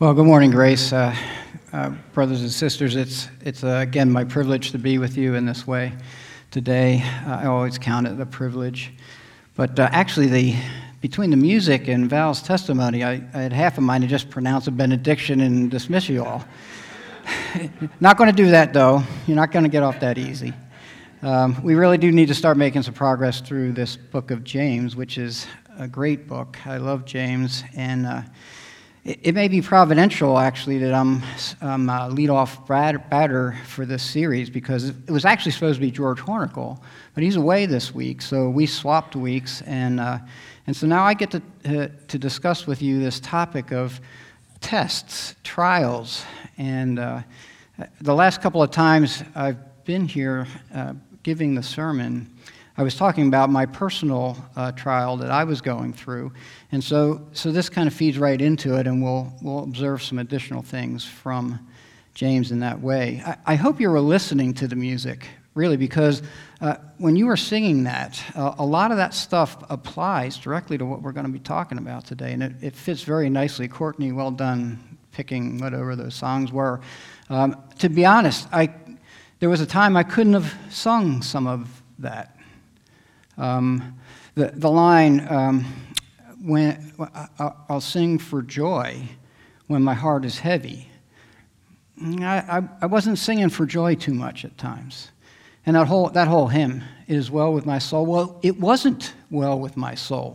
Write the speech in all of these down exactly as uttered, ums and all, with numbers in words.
Well, good morning, Grace. Uh, uh, brothers and sisters, it's, it's uh, again, my privilege to be with you in this way today. Uh, I always count it a privilege. But uh, actually, the between the music and Val's testimony, I, I had half a mind to just pronounce a benediction and dismiss you all. Not going to do that, though. You're not going to get off that easy. Um, we really do need to start making some progress through this book of James, which is a great book. I love James, and Uh, It may be providential, actually, that I'm um, uh, lead-off batter for this series, because it was actually supposed to be George Hornicle, but he's away this week, so we swapped weeks, and uh, and so now I get to uh, to discuss with you this topic of tests, trials, and uh, the last couple of times I've been here uh, giving the sermon, I was talking about my personal uh, trial that I was going through, and so so this kind of feeds right into it, and we'll we'll observe some additional things from James in that way. I, I hope you were listening to the music, really, because uh, when you were singing that, uh, a lot of that stuff applies directly to what we're going to be talking about today, and it, it fits very nicely. Courtney, well done picking whatever those songs were. Um, to be honest, I there was a time I couldn't have sung some of that. Um, the, the line, um, when I'll sing for joy when my heart is heavy. I, I, I wasn't singing for joy too much at times. And that whole, that whole hymn, it is well with my soul. Well, it wasn't well with my soul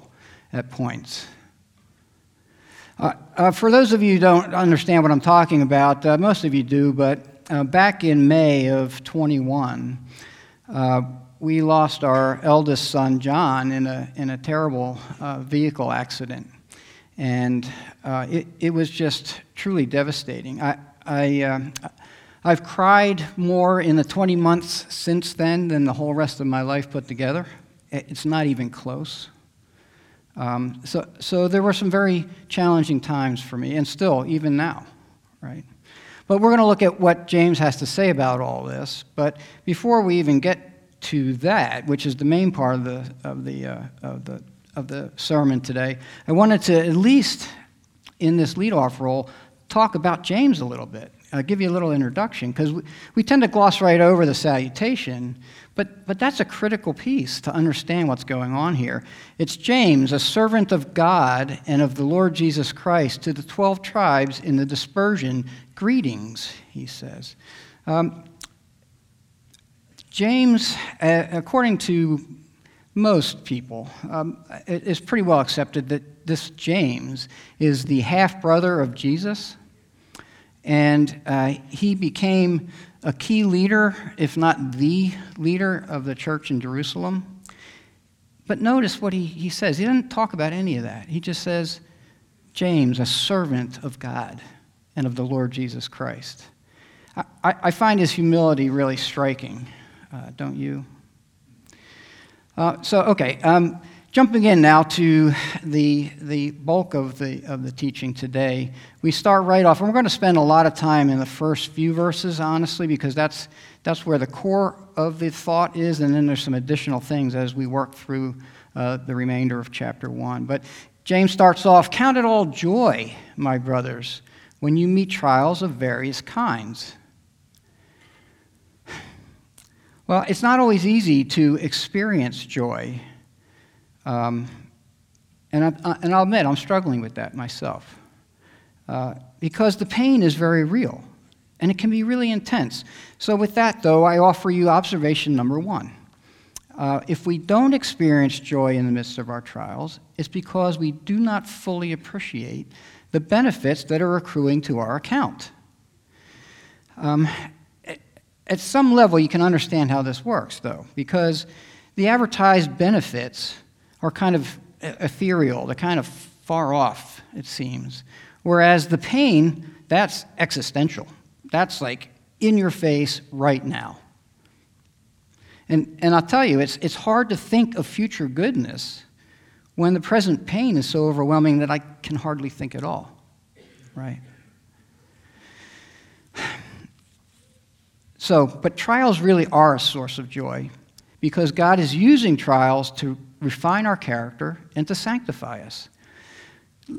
at points. Uh, uh, for those of you who don't understand what I'm talking about, uh, most of you do, but uh, back in May of twenty-one, uh, we lost our eldest son, John, in a in a terrible uh, vehicle accident, and uh, it it was just truly devastating. I I uh, I've cried more in the twenty months since then than the whole rest of my life put together. It's not even close. Um, so so there were some very challenging times for me, and still even now, right? But we're going to look at what James has to say about all this. But before we even get to that, which is the main part of the of the uh, of the of the sermon today, I wanted to at least, in this leadoff role, talk about James a little bit. I'll give you a little introduction, because we, we tend to gloss right over the salutation, but but that's a critical piece to understand what's going on here. It's James, a servant of God and of the Lord Jesus Christ, to the twelve tribes in the dispersion. Greetings, he says. Um, James, according to most people, um, it is pretty well accepted that this James is the half-brother of Jesus, and uh, he became a key leader, if not the leader, of the church in Jerusalem. But notice what he, he says. He doesn't talk about any of that. He just says, James, a servant of God and of the Lord Jesus Christ. I, I find his humility really striking. Uh, don't you? Uh, so okay, um, jumping in now to the the bulk of the of the teaching today, we start right off, and we're going to spend a lot of time in the first few verses, honestly, because that's that's where the core of the thought is, and then there's some additional things as we work through uh, the remainder of chapter one. But James starts off, "Count it all joy, my brothers, when you meet trials of various kinds." Well, it's not always easy to experience joy, um, and, I, and I'll admit I'm struggling with that myself, uh, because the pain is very real, and it can be really intense. So with that, though, I offer you observation number one. Uh, if we don't experience joy in the midst of our trials, it's because we do not fully appreciate the benefits that are accruing to our account. Um, At some level, you can understand how this works, though, because the advertised benefits are kind of ethereal. They're kind of far off, it seems. Whereas the pain, that's existential. That's like in your face right now. And and I'll tell you, it's it's hard to think of future goodness when the present pain is so overwhelming that I can hardly think at all, right? So, but trials really are a source of joy, because God is using trials to refine our character and to sanctify us.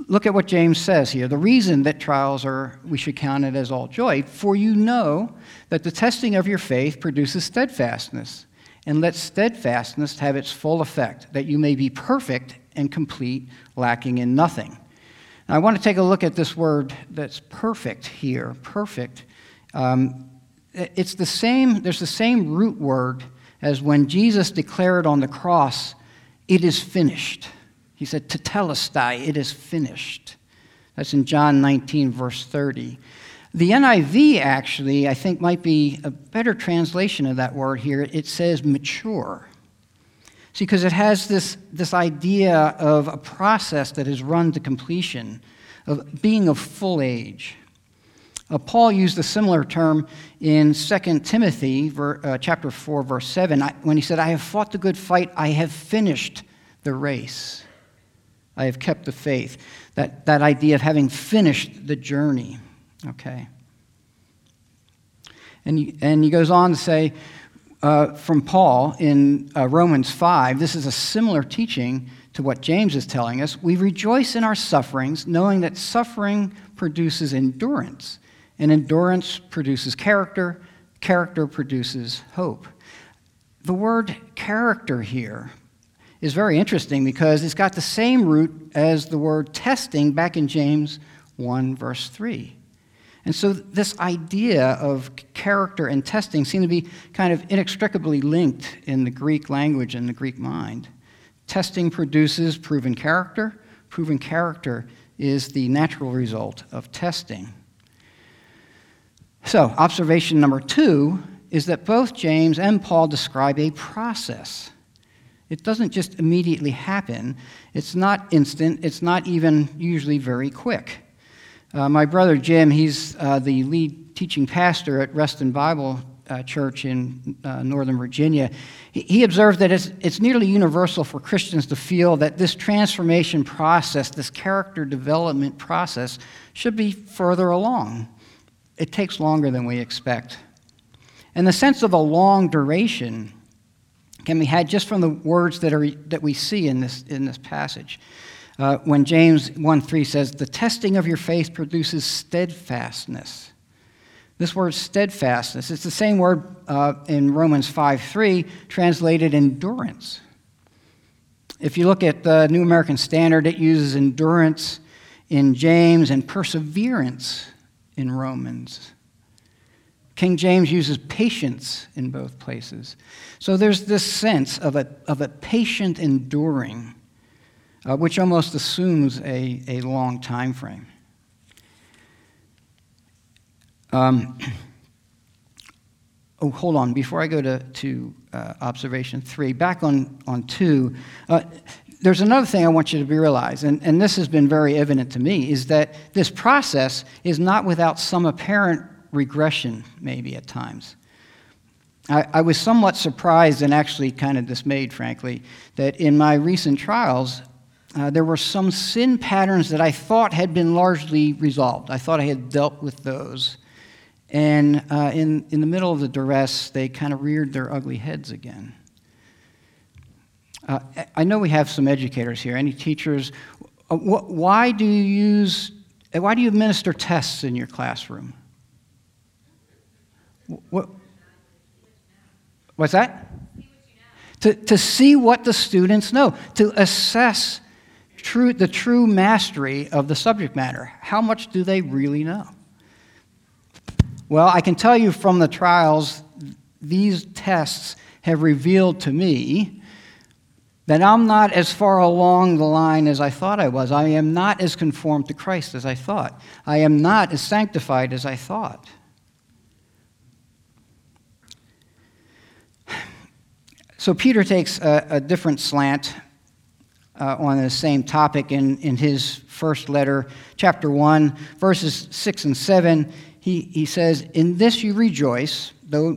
Look at what James says here. The reason that trials are, we should count it as all joy, for you know that the testing of your faith produces steadfastness, and let steadfastness have its full effect, that you may be perfect and complete, lacking in nothing. Now, I want to take a look at this word that's perfect here, perfect. Um, it's the same, there's the same root word as when Jesus declared on the cross, it is finished. He said, Tetelestai, it is finished. That's in John nineteen, verse thirty. The N I V, actually, I think might be a better translation of that word here. It says mature. See, because it has this, this idea of a process that is run to completion, of being of full age. Uh, Paul used a similar term in Second Timothy chapter four, verse seven, when he said, I have fought the good fight, I have finished the race. I have kept the faith. That, that idea of having finished the journey. Okay. And he, and he goes on to say, uh, from Paul in uh, Romans five, this is a similar teaching to what James is telling us. We rejoice in our sufferings, knowing that suffering produces endurance, and endurance produces character, character produces hope. The word character here is very interesting because it's got the same root as the word testing back in James one, verse three. And so this idea of character and testing seem to be kind of inextricably linked in the Greek language and the Greek mind. Testing produces proven character. Proven character is the natural result of testing. So observation number two is that both James and Paul describe a process. It doesn't just immediately happen. It's not instant. It's not even usually very quick. Uh, my brother Jim, he's uh, the lead teaching pastor at Reston Bible uh, Church in uh, Northern Virginia. He, he observed that it's, it's nearly universal for Christians to feel that this transformation process, this character development process, should be further along. It takes longer than we expect. And the sense of a long duration can be had just from the words that are that we see in this in this passage. Uh, when James one three says, the testing of your faith produces steadfastness. This word steadfastness, it's the same word uh, in Romans five three, translated endurance. If you look at the New American Standard, it uses endurance in James and perseverance in Romans. King James uses patience in both places. So there's this sense of a, of a patient enduring, uh, which almost assumes a, a long time frame. Um, oh, hold on. Before I go to, to uh, observation three, back on, on two, uh, there's another thing I want you to be realize, and, and this has been very evident to me, is that this process is not without some apparent regression, maybe, at times. I, I was somewhat surprised and actually kind of dismayed, frankly, that in my recent trials, uh, there were some sin patterns that I thought had been largely resolved. I thought I had dealt with those. And uh, in, in the middle of the duress, they kind of reared their ugly heads again. Uh, I know we have some educators here. Any teachers? Why do you use, why do you administer tests in your classroom? What, what's that? See what you know. To, to see what the students know, to assess true, the true mastery of the subject matter. How much do they really know? Well, I can tell you from the trials, these tests have revealed to me that I'm not as far along the line as I thought I was. I am not as conformed to Christ as I thought. I am not as sanctified as I thought. So Peter takes a, a different slant uh, on the same topic in, in his first letter, chapter one, verses six and seven. He, he says, in this you rejoice, though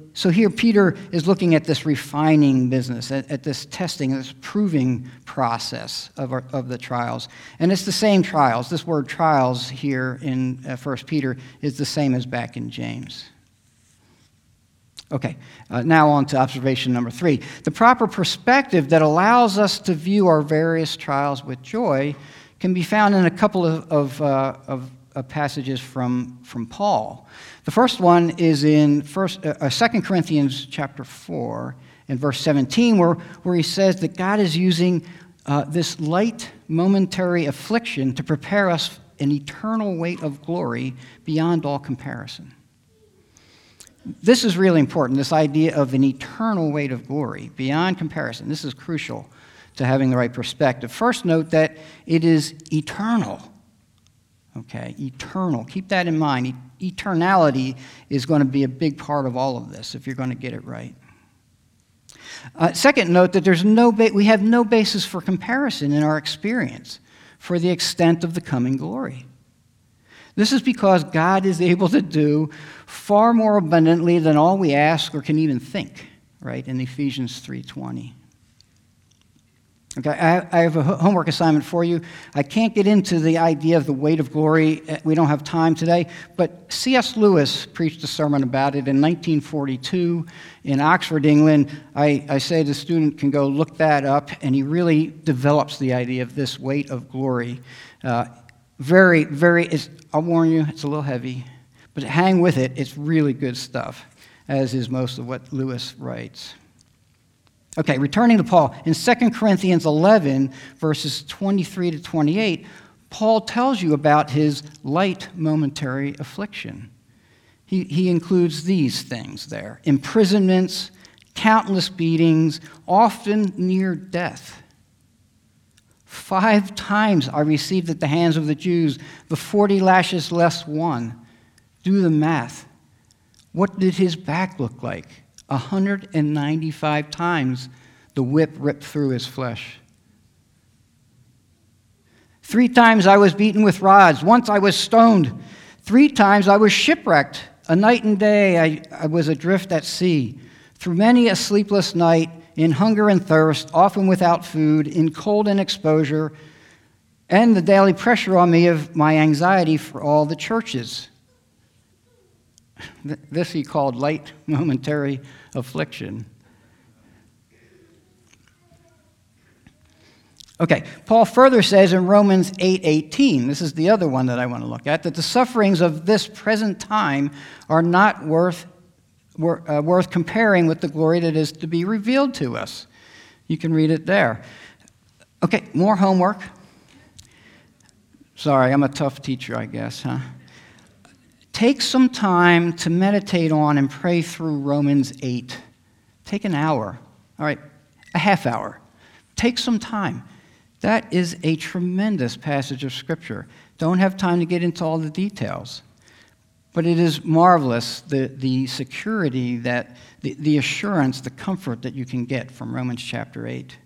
so here Peter is looking at this refining business, at, at this testing, this proving process of, our, of the trials. And it's the same trials. This word trials here in First Peter is the same as back in James. Okay, uh, now on to observation number three. The proper perspective that allows us to view our various trials with joy can be found in a couple of, of, uh, of Uh, passages from, from Paul. The first one is in first, uh, Second Corinthians chapter four and verse seventeen, where, where he says that God is using uh, this light momentary affliction to prepare us an eternal weight of glory beyond all comparison. This is really important, this idea of an eternal weight of glory beyond comparison. This is crucial to having the right perspective. First, note that it is eternal. Okay, eternal. Keep that in mind. Eternality is going to be a big part of all of this if you're going to get it right. Uh, second, note that there's no ba- we have no basis for comparison in our experience for the extent of the coming glory. This is because God is able to do far more abundantly than all we ask or can even think, right, in Ephesians three twenty. Okay, I have a homework assignment for you. I can't get into the idea of the weight of glory. We don't have time today. But C S Lewis preached a sermon about it in nineteen forty-two in Oxford, England. I, I say the student can go look that up, and he really develops the idea of this weight of glory. Uh, very, very, it's, I'll warn you, it's a little heavy. But hang with it. It's really good stuff, as is most of what Lewis writes. Okay, returning to Paul, in Second Corinthians eleven, verses twenty-three to twenty-eight, Paul tells you about his light momentary affliction. He, he includes these things there: imprisonments, countless beatings, often near death. Five times I received at the hands of the Jews the forty lashes less one. Do the math. What did his back look like? one hundred ninety-five times the whip ripped through his flesh. Three times I was beaten with rods. Once I was stoned. Three times I was shipwrecked. A night and day I, I was adrift at sea. Through many a sleepless night, in hunger and thirst, often without food, in cold and exposure, and the daily pressure on me of my anxiety for all the churches. This he called light momentary affliction. Okay, Paul further says in Romans eight eighteen, this is the other one that I want to look at, that the sufferings of this present time are not worth, wor, uh, worth comparing with the glory that is to be revealed to us. You can read it there. Okay, more homework. Sorry, I'm a tough teacher, I guess, huh? Take some time to meditate on and pray through Romans eight. Take an hour. All right, a half hour. Take some time. That is a tremendous passage of Scripture. Don't have time to get into all the details. But it is marvelous, the, the security, that the, the assurance, the comfort that you can get from Romans chapter eight.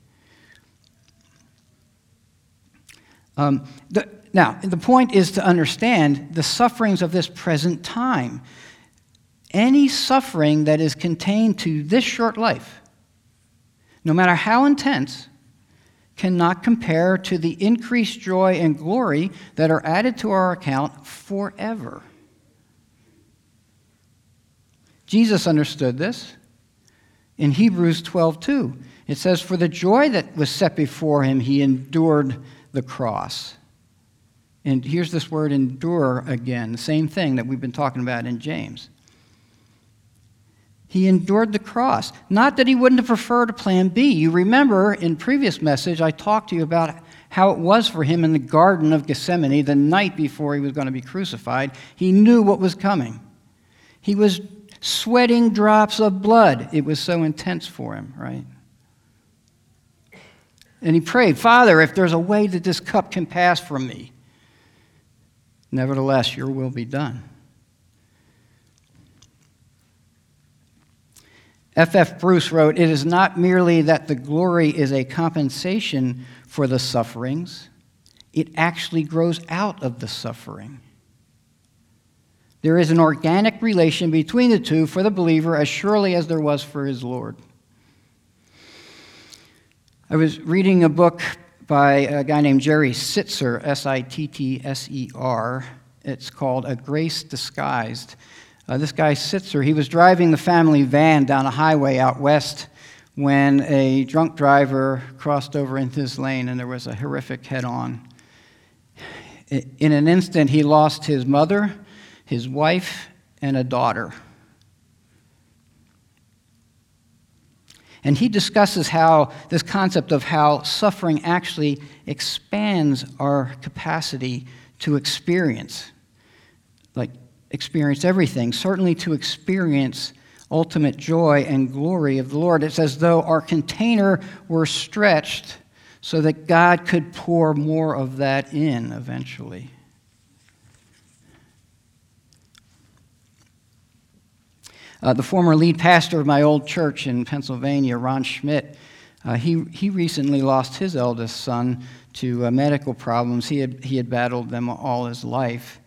Um, the, now, the point is to understand the sufferings of this present time. Any suffering that is contained to this short life, no matter how intense, cannot compare to the increased joy and glory that are added to our account forever. Jesus understood this. In Hebrews twelve two, it says, "For the joy that was set before him, he endured the cross." And here's this word endure again, the same thing that we've been talking about in James. He endured the cross. Not that he wouldn't have preferred a plan B. You remember in previous message I talked to you about how it was for him in the Garden of Gethsemane the night before he was going to be crucified. He knew what was coming. He was sweating drops of blood. It was so intense for him, right? And he prayed, "Father, if there's a way that this cup can pass from me, nevertheless, your will be done." F. F. Bruce wrote, "It is not merely that the glory is a compensation for the sufferings. It actually grows out of the suffering. There is an organic relation between the two for the believer as surely as there was for his Lord. I was reading a book by a guy named Jerry Sitzer, S I T T S E R. It's called A Grace Disguised. Uh, this guy Sitzer, he was driving the family van down a highway out west when a drunk driver crossed over into his lane and there was a horrific head-on. In an instant, he lost his mother, his wife, and a daughter. And he discusses how this concept of how suffering actually expands our capacity to experience, like experience everything, certainly to experience ultimate joy and glory of the Lord. It's as though our container were stretched so that God could pour more of that in eventually. Uh, the former lead pastor of my old church in Pennsylvania, Ron Schmidt, uh, he, he recently lost his eldest son to uh, medical problems. He had, he had battled them all his life.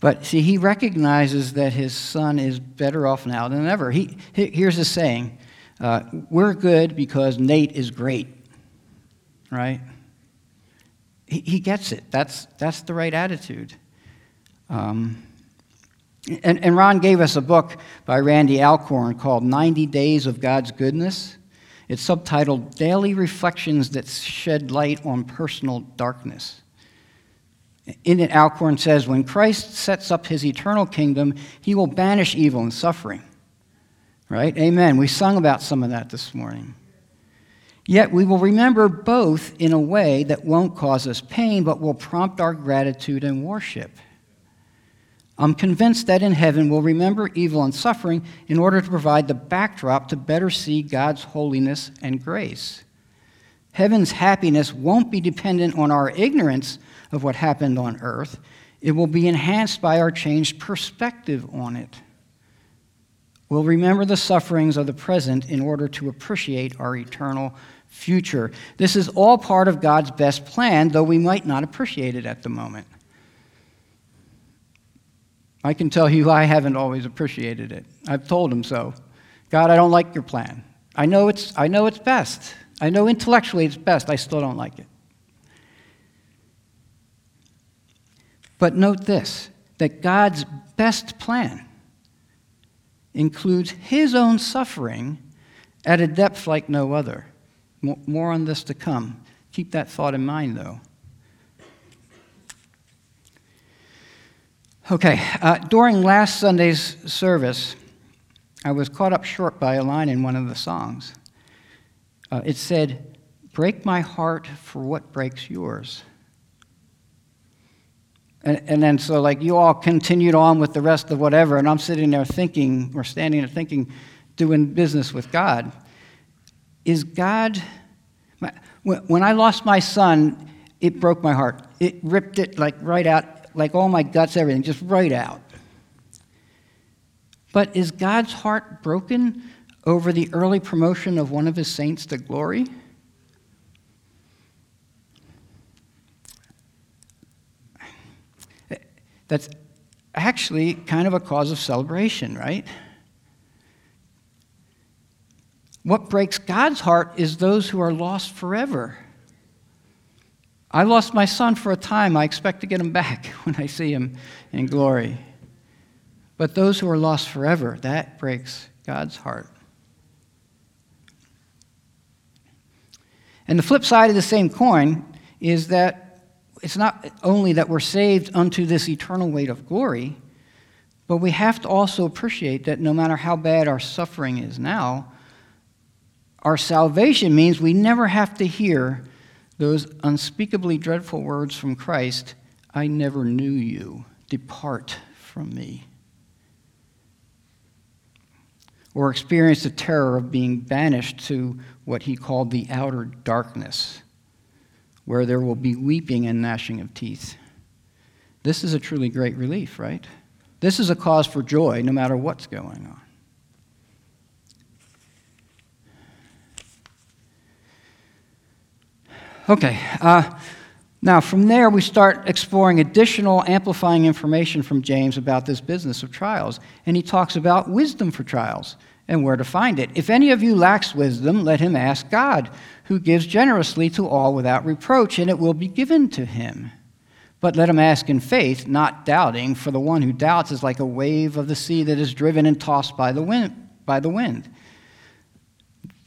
But see, he recognizes that his son is better off now than ever. He, he here's the saying, uh, we're good because Nate is great, right? He, he gets it. That's, that's the right attitude. Um, and, and Ron gave us a book by Randy Alcorn called ninety days of God's Goodness. It's subtitled Daily Reflections That Shed Light on Personal Darkness. In it, Alcorn says, when Christ sets up his eternal kingdom, he will banish evil and suffering. Right? Amen. We sung about some of that this morning. Yet we will remember both in a way that won't cause us pain, but will prompt our gratitude and worship. I'm convinced that in heaven we'll remember evil and suffering in order to provide the backdrop to better see God's holiness and grace. Heaven's happiness won't be dependent on our ignorance of what happened on earth. It will be enhanced by our changed perspective on it. We'll remember the sufferings of the present in order to appreciate our eternal future. This is all part of God's best plan, though we might not appreciate it at the moment. I can tell you I haven't always appreciated it. I've told him so. God, I don't like your plan. I know it's, I know it's best. I know intellectually it's best. I still don't like it. But note this, that God's best plan includes his own suffering at a depth like no other. More on this to come. Keep that thought in mind, though. Okay, uh, during last Sunday's service, I was caught up short by a line in one of the songs. Uh, it said, break my heart for what breaks yours. And, and then so like you all continued on with the rest of whatever, and I'm sitting there thinking, or standing there thinking, doing business with God. Is God, my, when I lost my son, it broke my heart. It ripped it like right out, like all my guts, everything, just right out. But is God's heart broken over the early promotion of one of his saints to glory? That's actually kind of a cause of celebration, right? What breaks God's heart is those who are lost forever. I lost my son for a time. I expect to get him back when I see him in glory. But those who are lost forever, that breaks God's heart. And the flip side of the same coin is that it's not only that we're saved unto this eternal weight of glory, but we have to also appreciate that no matter how bad our suffering is now, our salvation means we never have to hear those unspeakably dreadful words from Christ, I never knew you, depart from me. Or experience the terror of being banished to what he called the outer darkness, where there will be weeping and gnashing of teeth. This is a truly great relief, right? This is a cause for joy, no matter what's going on. Okay, uh, Now, from there, we start exploring additional amplifying information from James about this business of trials. And he talks about wisdom for trials and where to find it. If any of you lacks wisdom, let him ask God, who gives generously to all without reproach, and it will be given to him. But let him ask in faith, not doubting, for the one who doubts is like a wave of the sea that is driven and tossed by the wind. By the wind.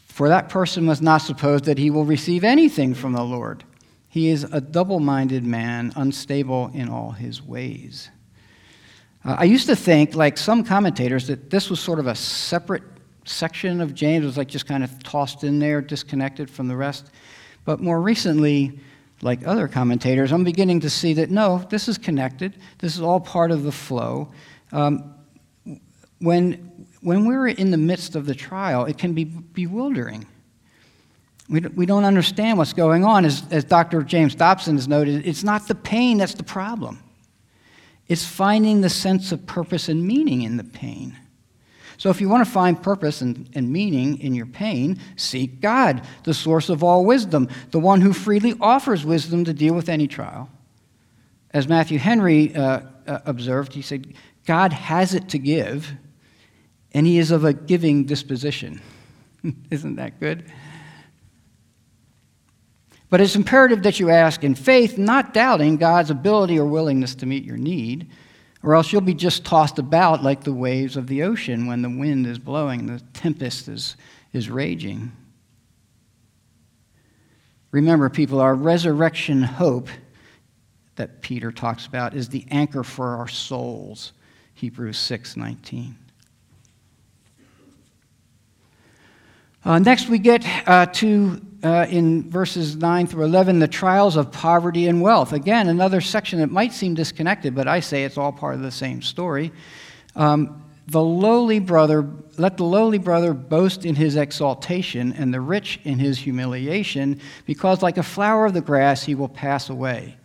For that person must not suppose that he will receive anything from the Lord. He is a double-minded man, unstable in all his ways. Uh, I used to think, like some commentators, that this was sort of a separate section of James. It was like just kind of tossed in there, disconnected from the rest. But more recently, like other commentators, I'm beginning to see that, no, this is connected. This is all part of the flow. Um, when, when we're in the midst of the trial, it can be bewildering. We don't understand what's going on. As, as Doctor James Dobson has noted, it's not the pain that's the problem. It's finding the sense of purpose and meaning in the pain. So if you want to find purpose and, and meaning in your pain, seek God, the source of all wisdom, the one who freely offers wisdom to deal with any trial. As Matthew Henry uh, uh, observed, he said, God has it to give, and he is of a giving disposition. Isn't that good? But it's imperative that you ask in faith, not doubting God's ability or willingness to meet your need, or else you'll be just tossed about like the waves of the ocean when the wind is blowing, the tempest is, is raging. Remember, people, our resurrection hope that Peter talks about is the anchor for our souls, Hebrews six nineteen. Uh, next we get uh, to... Uh, in verses nine through eleven, the trials of poverty and wealth. Again, another section that might seem disconnected, but I say it's all part of the same story. Um, the lowly brother, let the lowly brother boast in his exaltation, and the rich in his humiliation, because like a flower of the grass he will pass away.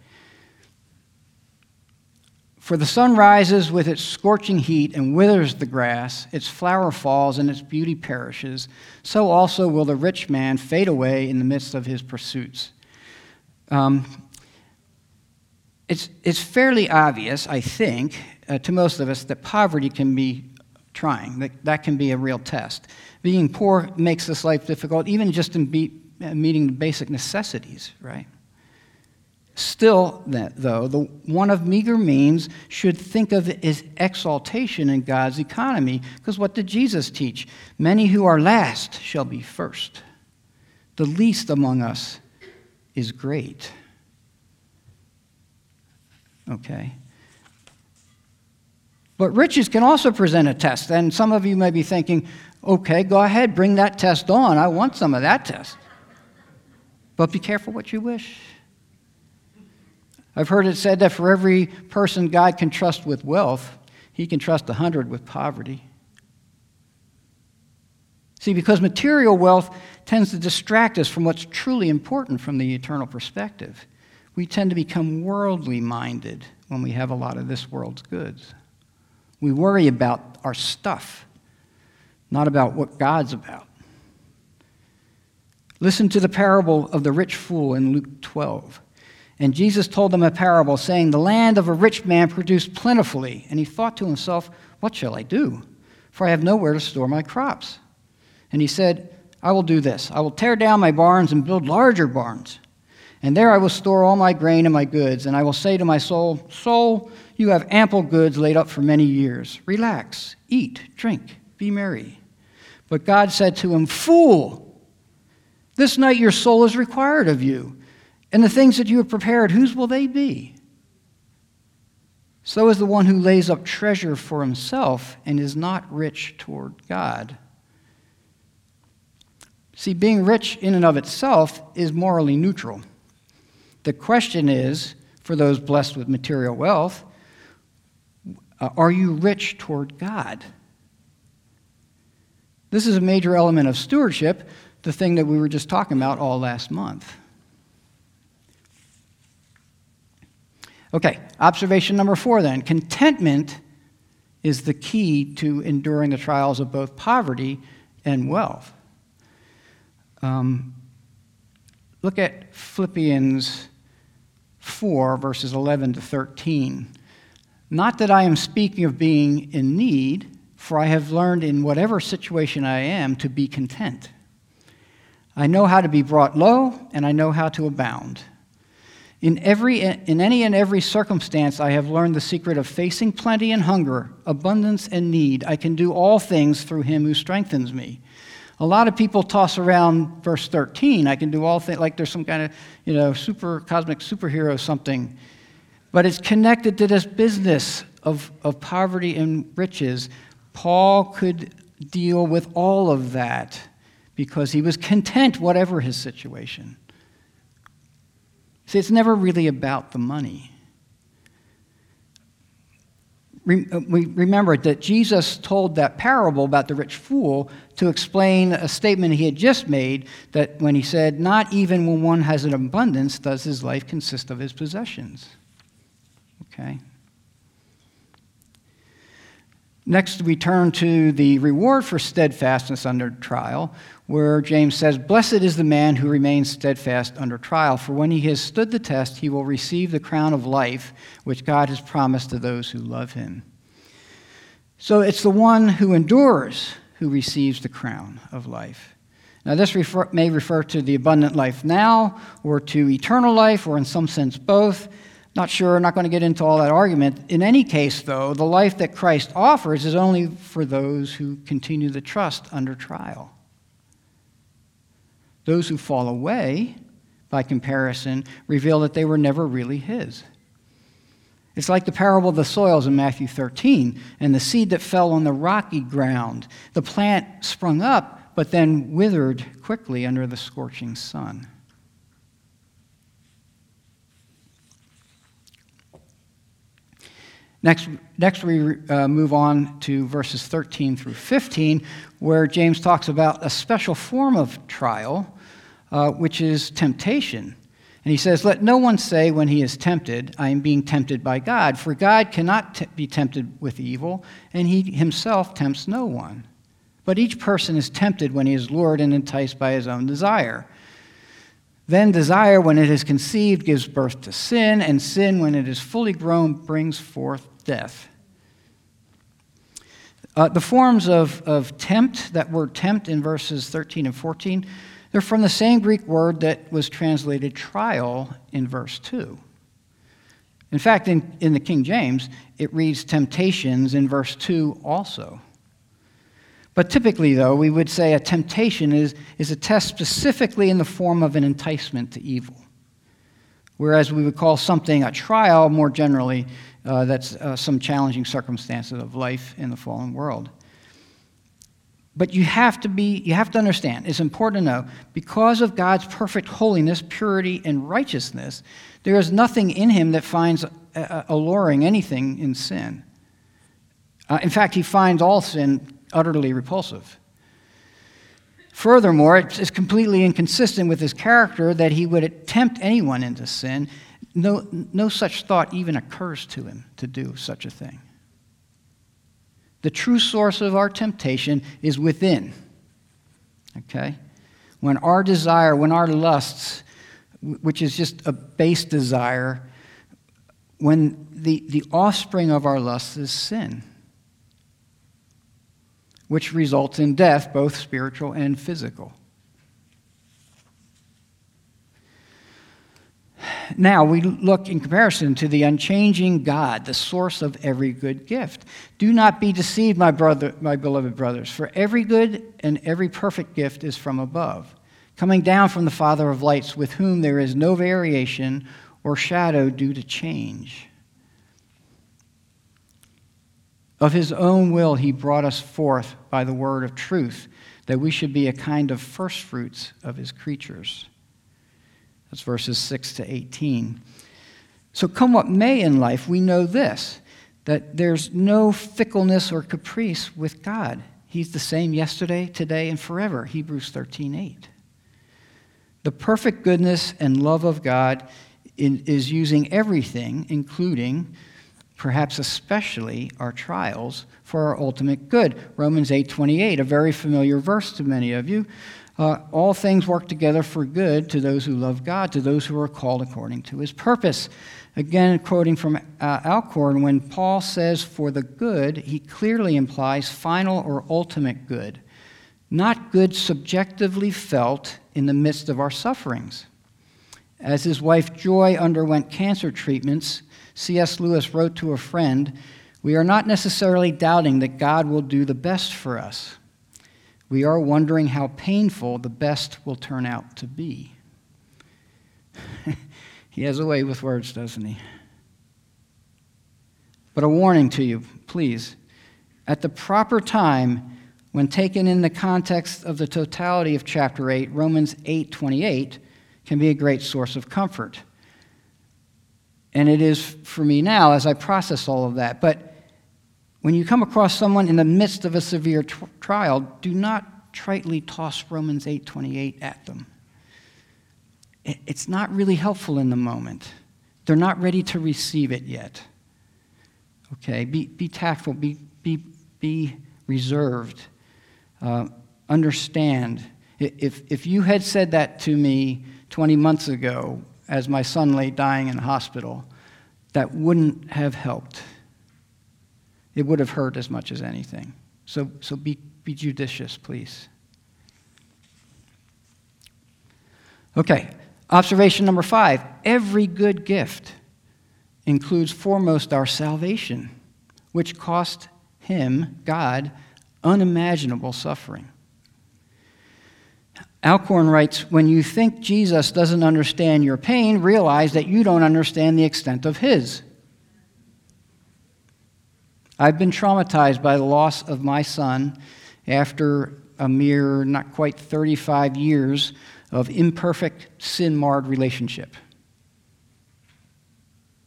For the sun rises with its scorching heat and withers the grass, its flower falls and its beauty perishes. So also will the rich man fade away in the midst of his pursuits. Um, it's, it's fairly obvious, I think, uh, to most of us that poverty can be trying. That, that can be a real test. Being poor makes this life difficult, even just in be, uh, meeting the basic necessities, right? Still, though, the one of meager means should think of his exaltation in God's economy, because what did Jesus teach? Many who are last shall be first. The least among us is great. Okay. But riches can also present a test, and some of you may be thinking, okay, go ahead, bring that test on. I want some of that test. But be careful what you wish. I've heard it said that for every person God can trust with wealth, he can trust a hundred with poverty. See, because material wealth tends to distract us from what's truly important from the eternal perspective. We tend to become worldly minded when we have a lot of this world's goods. We worry about our stuff, not about what God's about. Listen to the parable of the rich fool in Luke twelve. And Jesus told them a parable, saying, the land of a rich man produced plentifully. And he thought to himself, what shall I do? For I have nowhere to store my crops. And he said, I will do this. I will tear down my barns and build larger barns. And there I will store all my grain and my goods. And I will say to my soul, soul, you have ample goods laid up for many years. Relax, eat, drink, be merry. But God said to him, fool, this night your soul is required of you. And the things that you have prepared, whose will they be? So is the one who lays up treasure for himself and is not rich toward God. See, being rich in and of itself is morally neutral. The question is, for those blessed with material wealth, are you rich toward God? This is a major element of stewardship, the thing that we were just talking about all last month. Okay, observation number four then. Contentment is the key to enduring the trials of both poverty and wealth. Um, look at Philippians four, verses eleven to thirteen. Not that I am speaking of being in need, for I have learned in whatever situation I am to be content. I know how to be brought low, and I know how to abound. In every, in any and every circumstance, I have learned the secret of facing plenty and hunger, abundance and need. I can do all things through him who strengthens me. A lot of people toss around verse thirteen, I can do all things, like there's some kind of, you know, super cosmic superhero something. But it's connected to this business of, of poverty and riches. Paul could deal with all of that because he was content whatever his situation. See, it's never really about the money. We remember that Jesus told that parable about the rich fool to explain a statement he had just made, that when he said, not even when one has an abundance does his life consist of his possessions. Okay. Next, we turn to the reward for steadfastness under trial, where James says, blessed is the man who remains steadfast under trial, for when he has stood the test, he will receive the crown of life, which God has promised to those who love him. So it's the one who endures who receives the crown of life. Now, this refer- may refer to the abundant life now, or to eternal life, or in some sense both. Not sure, not going to get into all that argument. In any case, though, the life that Christ offers is only for those who continue to trust under trial. Those who fall away, by comparison, reveal that they were never really his. It's like the parable of the soils in Matthew thirteen, and the seed that fell on the rocky ground. The plant sprung up, but then withered quickly under the scorching sun. Next, next we uh, move on to verses thirteen through fifteen, where James talks about a special form of trial, uh, which is temptation. And he says, let no one say when he is tempted, I am being tempted by God, for God cannot t- be tempted with evil, and he himself tempts no one. But each person is tempted when he is lured and enticed by his own desire. Then desire, when it is conceived, gives birth to sin, and sin, when it is fully grown, brings forth death. Uh, the forms of, of tempt, that word tempt in verses thirteen and fourteen, they're from the same Greek word that was translated trial in verse two. In fact, in, in the King James, it reads temptations in verse two also. But typically, though, we would say a temptation is, is a test specifically in the form of an enticement to evil, whereas we would call something a trial more generally, uh, that's uh, some challenging circumstances of life in the fallen world. But you have to be, you have to understand, it's important to know, because of God's perfect holiness, purity, and righteousness, there is nothing in him that finds uh, alluring anything in sin. Uh, in fact, he finds all sin utterly repulsive. Furthermore, it's completely inconsistent with his character that he would tempt anyone into sin. No, no such thought even occurs to him to do such a thing. The true source of our temptation is within. Okay? When our desire, when our lusts, which is just a base desire, when the, the offspring of our lusts is sin, which results in death, both spiritual and physical. Now, we look in comparison to the unchanging God, the source of every good gift. Do not be deceived, my brother, my beloved brothers, for every good and every perfect gift is from above, coming down from the Father of lights, with whom there is no variation or shadow due to change. Of his own will he brought us forth by the word of truth, that we should be a kind of first fruits of his creatures. That's verses six to eighteen. So come what may in life, we know this, that there's no fickleness or caprice with God. He's the same yesterday, today, and forever, Hebrews thirteen eight. The perfect goodness and love of God is using everything, including perhaps especially our trials, for our ultimate good. Romans eight twenty-eight, a very familiar verse to many of you, Uh, all things work together for good to those who love God, to those who are called according to his purpose. Again, quoting from uh, Alcorn, when Paul says for the good, he clearly implies final or ultimate good, not good subjectively felt in the midst of our sufferings. As his wife Joy underwent cancer treatments, C S Lewis wrote to a friend, "We are not necessarily doubting that God will do the best for us. We are wondering how painful the best will turn out to be." He has a way with words, doesn't he? But a warning to you, please. At the proper time, when taken in the context of the totality of chapter eight, Romans eight twenty-eight can be a great source of comfort. And it is for me now as I process all of that. But when you come across someone in the midst of a severe t- trial, do not tritely toss Romans eight twenty-eight at them. It's not really helpful in the moment. They're not ready to receive it yet. Okay, be, be tactful, be, be, be reserved. Uh, understand. If, if you had said that to me twenty months ago as my son lay dying in the hospital, that wouldn't have helped. It would have hurt as much as anything. So, so be, be judicious, please. Okay, observation number five. Every good gift includes foremost our salvation, which cost him, God, unimaginable suffering. Alcorn writes, "When you think Jesus doesn't understand your pain, realize that you don't understand the extent of his. I've been traumatized by the loss of my son after a mere not quite thirty-five years of imperfect, sin-marred relationship.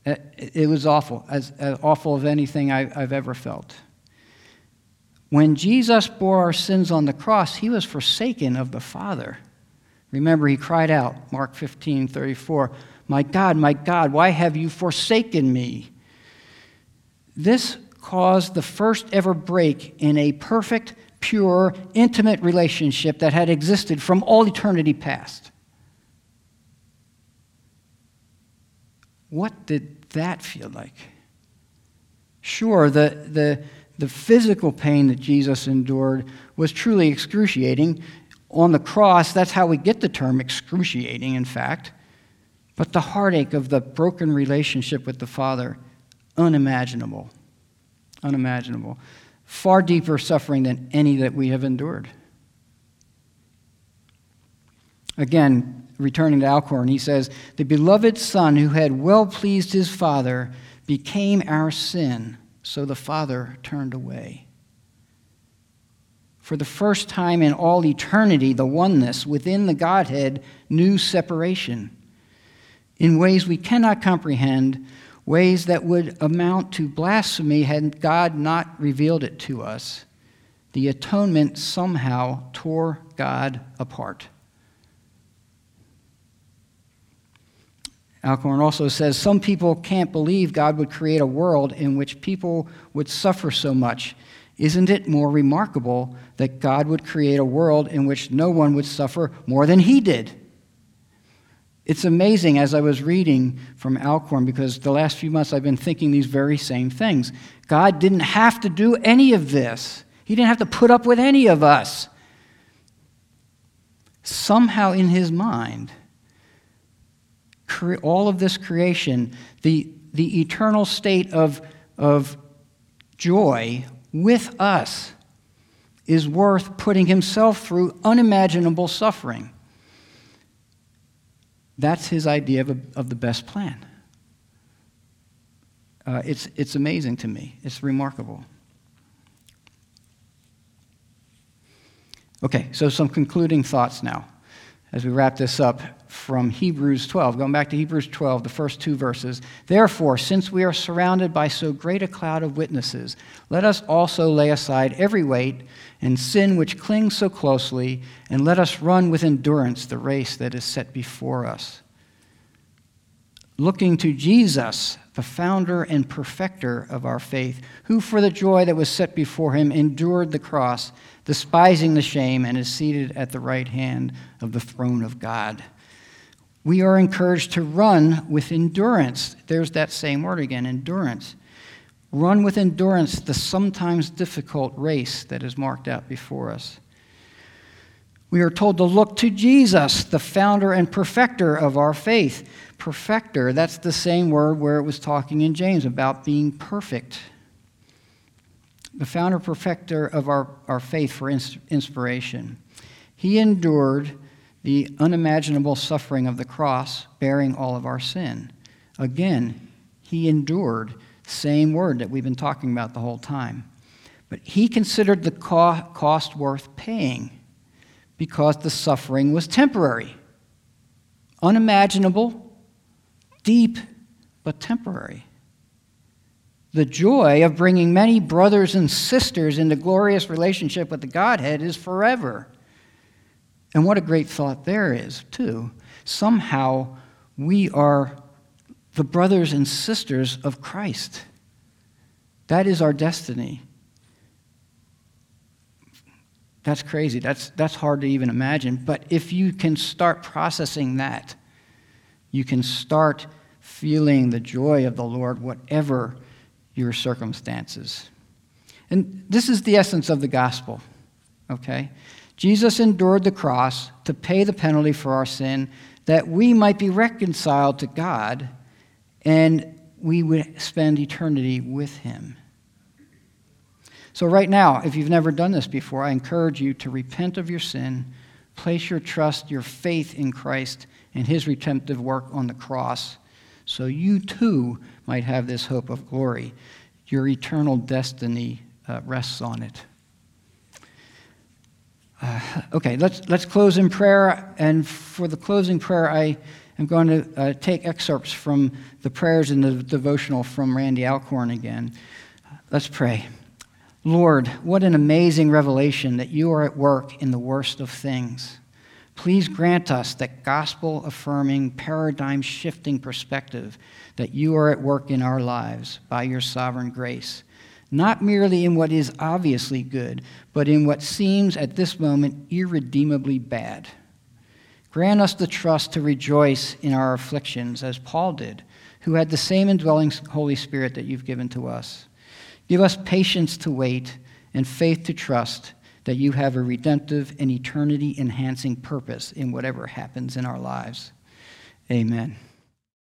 It was awful, as awful as anything I've ever felt. When Jesus bore our sins on the cross, he was forsaken of the Father. Remember, he cried out, Mark fifteen thirty-four, "My God, my God, why have you forsaken me?" This caused the first ever break in a perfect, pure, intimate relationship that had existed from all eternity past. What did that feel like? Sure, the, the, the physical pain that Jesus endured was truly excruciating. On the cross, that's how we get the term excruciating, in fact. But the heartache of the broken relationship with the Father, unimaginable. Unimaginable. Far deeper suffering than any that we have endured. Again, returning to Alcorn, he says, "The beloved Son who had well pleased his Father became our sin, so the Father turned away." For the first time in all eternity, the oneness within the Godhead knew separation in ways we cannot comprehend, ways that would amount to blasphemy had God not revealed it to us. The atonement somehow tore God apart. Alcorn also says, "Some people can't believe God would create a world in which people would suffer so much. Isn't it more remarkable that God would create a world in which no one would suffer more than he did?" It's amazing as I was reading from Alcorn, because the last few months I've been thinking these very same things. God didn't have to do any of this. He didn't have to put up with any of us. Somehow in his mind, all of this creation, the, the eternal state of, of joy with us is worth putting himself through unimaginable suffering. That's his idea of, a, of the best plan. Uh, it's, it's amazing to me. It's remarkable. Okay, so some concluding thoughts now as we wrap this up from Hebrews twelve. Going back to Hebrews twelve, the first two verses. "Therefore, since we are surrounded by so great a cloud of witnesses, let us also lay aside every weight and sin which clings so closely, and let us run with endurance the race that is set before us." looking to Jesus, the founder and perfecter of our faith, who for the joy that was set before him endured the cross, despising the shame, and is seated at the right hand of the throne of God. We are encouraged to run with endurance. There's that same word again, endurance. Run with endurance the sometimes difficult race that is marked out before us. We are told to look to Jesus, the founder and perfecter of our faith. Perfecter, that's the same word where it was talking in James about being perfect. The founder and perfecter of our, our faith for inspiration. He endured the unimaginable suffering of the cross, bearing all of our sin. Again, he endured. Same word that we've been talking about the whole time. But he considered the co- cost worth paying because the suffering was temporary. Unimaginable, deep, but temporary. The joy of bringing many brothers and sisters into glorious relationship with the Godhead is forever. And what a great thought there is, too. Somehow we are the brothers and sisters of Christ. That is our destiny. That's crazy. That's, that's hard to even imagine. But if you can start processing that, you can start feeling the joy of the Lord, whatever your circumstances. And this is the essence of the gospel, okay? Jesus endured the cross to pay the penalty for our sin, that we might be reconciled to God, and we would spend eternity with him. So right now, if you've never done this before, I encourage you to repent of your sin, place your trust, your faith in Christ and his redemptive work on the cross, so you too might have this hope of glory. Your eternal destiny uh, rests on it. Uh, okay, let's, let's close in prayer, and for the closing prayer, I I'm going to uh, take excerpts from the prayers in the devotional from Randy Alcorn again. Let's pray. Lord, what an amazing revelation that you are at work in the worst of things. Please grant us that gospel-affirming, paradigm-shifting perspective that you are at work in our lives by your sovereign grace, not merely in what is obviously good, but in what seems at this moment irredeemably bad. Grant us the trust to rejoice in our afflictions, as Paul did, who had the same indwelling Holy Spirit that you've given to us. Give us patience to wait and faith to trust that you have a redemptive and eternity-enhancing purpose in whatever happens in our lives. Amen.